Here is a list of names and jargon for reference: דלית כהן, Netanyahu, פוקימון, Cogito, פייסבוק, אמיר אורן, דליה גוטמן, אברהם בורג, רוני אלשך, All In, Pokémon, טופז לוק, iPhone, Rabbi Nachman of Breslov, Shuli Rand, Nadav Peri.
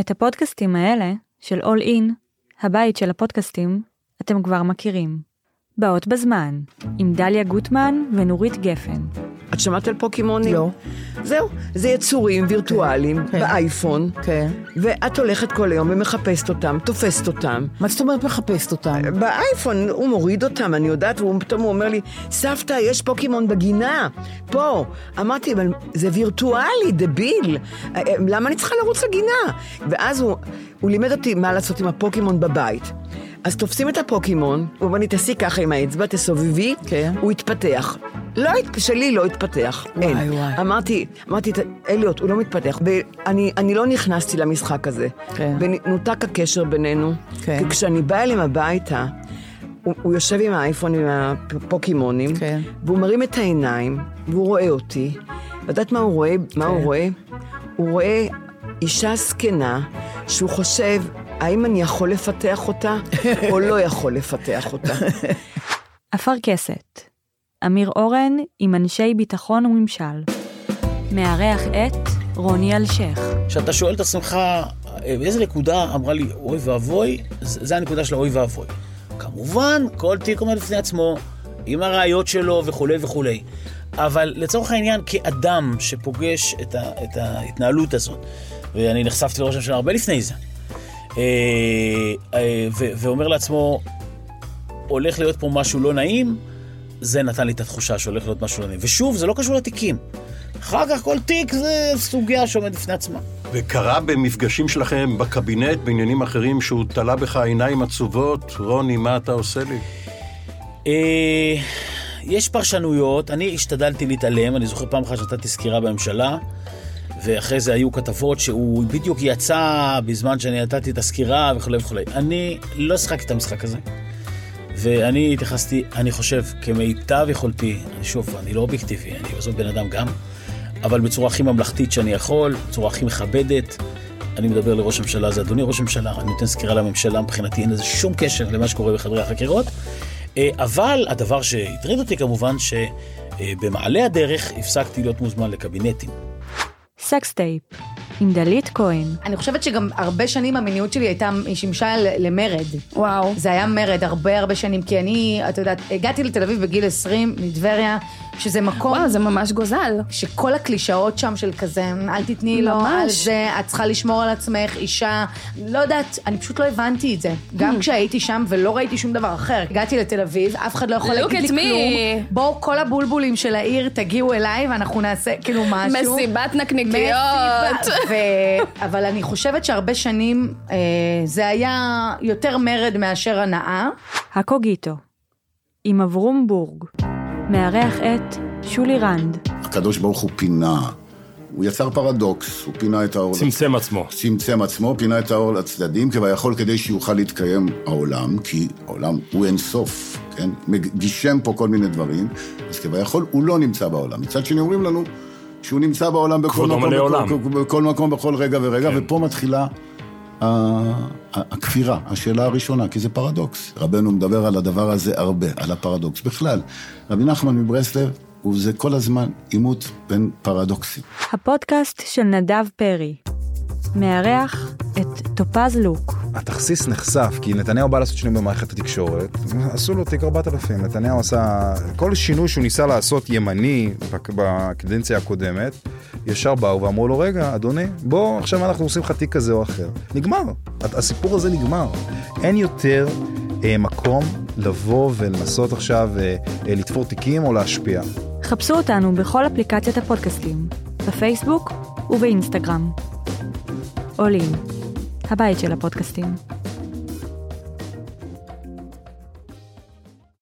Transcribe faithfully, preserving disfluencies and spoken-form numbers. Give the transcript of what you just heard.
את הפודקאסטים האלה של All In, הבית של הפודקאסטים, אתם כבר מכירים. באות בזמן, עם דליה גוטמן ונורית גפן. את שמעת על פוקימונים? לא. זהו, זה יצורים וירטואליים באייפון, ואת הולכת כל היום ומחפשת אותם, תופסת אותם. מה זאת אומרת מחפשת אותם? באייפון הוא מוריד אותם, אני יודעת, ופתאום הוא אומר לי, סבתא, יש פוקימון בגינה, פה. אמרתי, אבל זה וירטואלי, דביל, למה אני צריכה לרוץ לגינה? ואז הוא לימד אותי מה לעשות עם הפוקימון בבית. אז תופסים את הפוקימון, הוא אומר לי, תעשי ככה עם האצבע, תסובבי, הוא יתפתח. לא, שלי לא התפתח, אין. אמרתי, אמרתי, אליות, הוא לא מתפתח, ואני לא נכנסתי למשחק הזה. ונותק הקשר בינינו, כי כשאני באה אליהם הביתה, הוא יושב עם האייפון, עם הפוקימונים, והוא מרים את העיניים, והוא רואה אותי. יודעת מה הוא רואה? מה הוא רואה? הוא רואה אישה סקנה, שהוא חושב, האם אני יכול לפתח אותה, או לא יכול לפתח אותה. אפר כסת. אמיר אורן עם אנשי ביטחון וממשל. מארח את רוני אלשך. כשאתה שואל את עצמך, באיזה נקודה אמרה לי, אוי ואבוי, זה הנקודה של אוי ואבוי. כמובן, כל תיק עומד לפני עצמו, עם הראיות שלו וכו' וכו'. אבל לצורך העניין, כאדם שפוגש את, ה, את ההתנהלות הזאת, ואני נחשפתי לראש הממשלה הרבה לפני זה, ואומר לעצמו, הולך להיות פה משהו לא נעים, זה נתן לי את התחושה שהולך להיות משהו לא נעים. ושוב, זה לא קשור לתיקים. אחר כך כל תיק זה סוגיה שעומד בפני עצמה. וקרה במפגשים שלכם בקבינט, בעניינים אחרים, שהוא תלה בך עיניים עצובות, רוני, מה אתה עושה לי? יש פרשנויות, אני השתדלתי להתעלם, אני זוכר פעם אחת שנתתי סקירה בממשלה, ואחרי זה היו כתבות שהוא בדיוק יצא בזמן שאני נתתי את הסקירה וכולי וכולי. אני לא שחקתי את המשחק הזה, ואני התייחסתי, אני חושב, כמיטב יכולתי, שוב, אני לא אובייקטיבי, אני בסוף בן אדם גם, אבל בצורה הכי ממלכתית שאני יכול, בצורה הכי מכבדת, אני מדבר לראש הממשלה הזה, אדוני ראש הממשלה, אני נותן סקירה לממשלה, מבחינתי אין לזה שום קשר למה שקורה בחדרי החקירות, אבל הדבר שהטריד אותי כמובן, שבמעלה הדרך הפסקתי להיות מוזמן לקבינטים. סקס טייפ, עם דלית כהן. אני חושבת שגם הרבה שנים המיניות שלי הייתה, היא שימשה למרד. וואו. זה היה מרד הרבה הרבה שנים, כי אני, את יודעת, הגעתי לתל אביב בגיל עשרים, מדבריה, שזה מקום... וואו, זה ממש גוזל. שכל הקלישאות שם של כזה, אל תתני לו, על זה, את צריכה לשמור על עצמך, אישה, לא יודעת, אני פשוט לא הבנתי את זה. גם כשהייתי שם ולא ראיתי שום דבר אחר. הגעתי לתל אביב, אף אחד לא יכול להגיד לי כלום. בואו, כל הבולבולים של העיר, תגיעו אליי ואנחנו נעשה כאילו משהו. מסיבת נקניקיות. אבל אני חושבת שהרבה שנים זה היה יותר מרד מאשר הנאה. הקוגיטו, עם אברהם בורג. מארח את שולי רנד. הקדוש ברוך הוא פינה, הוא יצר פרדוקס, הוא פינה את האור... צמצם לצ... עצמו. צמצם עצמו, פינה את האור לצדדים, כביכול כדי שיוכל להתקיים העולם, כי העולם הוא אין סוף, כן? מגישם פה כל מיני דברים, אז כביכול הוא לא נמצא בעולם. מצד שני אומרים לנו שהוא נמצא בעולם בכל מקום, בכל, בכל מקום, בכל רגע ורגע, כן. ופה מתחילה... הכפירה, השאלה הראשונה, כי זה פרדוקס. רבנו מדבר על הדבר הזה הרבה, על הפרדוקס. בכלל, רבי נחמן מברסלב, וזה כל הזמן עימות בין פרדוקסים. הפודקאסט של נדב פרי. מארח את טופז לוק. התכסיס נחשף, כי נתניהו בא לעשות שינוי במערכת התקשורת, עשו לו תיק ארבעת אלפים. נתניהו עשה, כל שינוי שהוא ניסה לעשות ימני בקדנציה הקודמת, ישר באו ואמרו לו, רגע, אדוני, בוא, עכשיו אנחנו עושים לך תיק כזה או אחר. נגמר. הסיפור הזה נגמר. אין יותר אה, מקום לבוא ולנסות עכשיו אה, אה, לתפור תיקים או להשפיע. חפשו אותנו בכל אפליקציית הפודקאסטים, בפייסבוק ובאינסטגרם. All In, הבית של הפודקאסטים.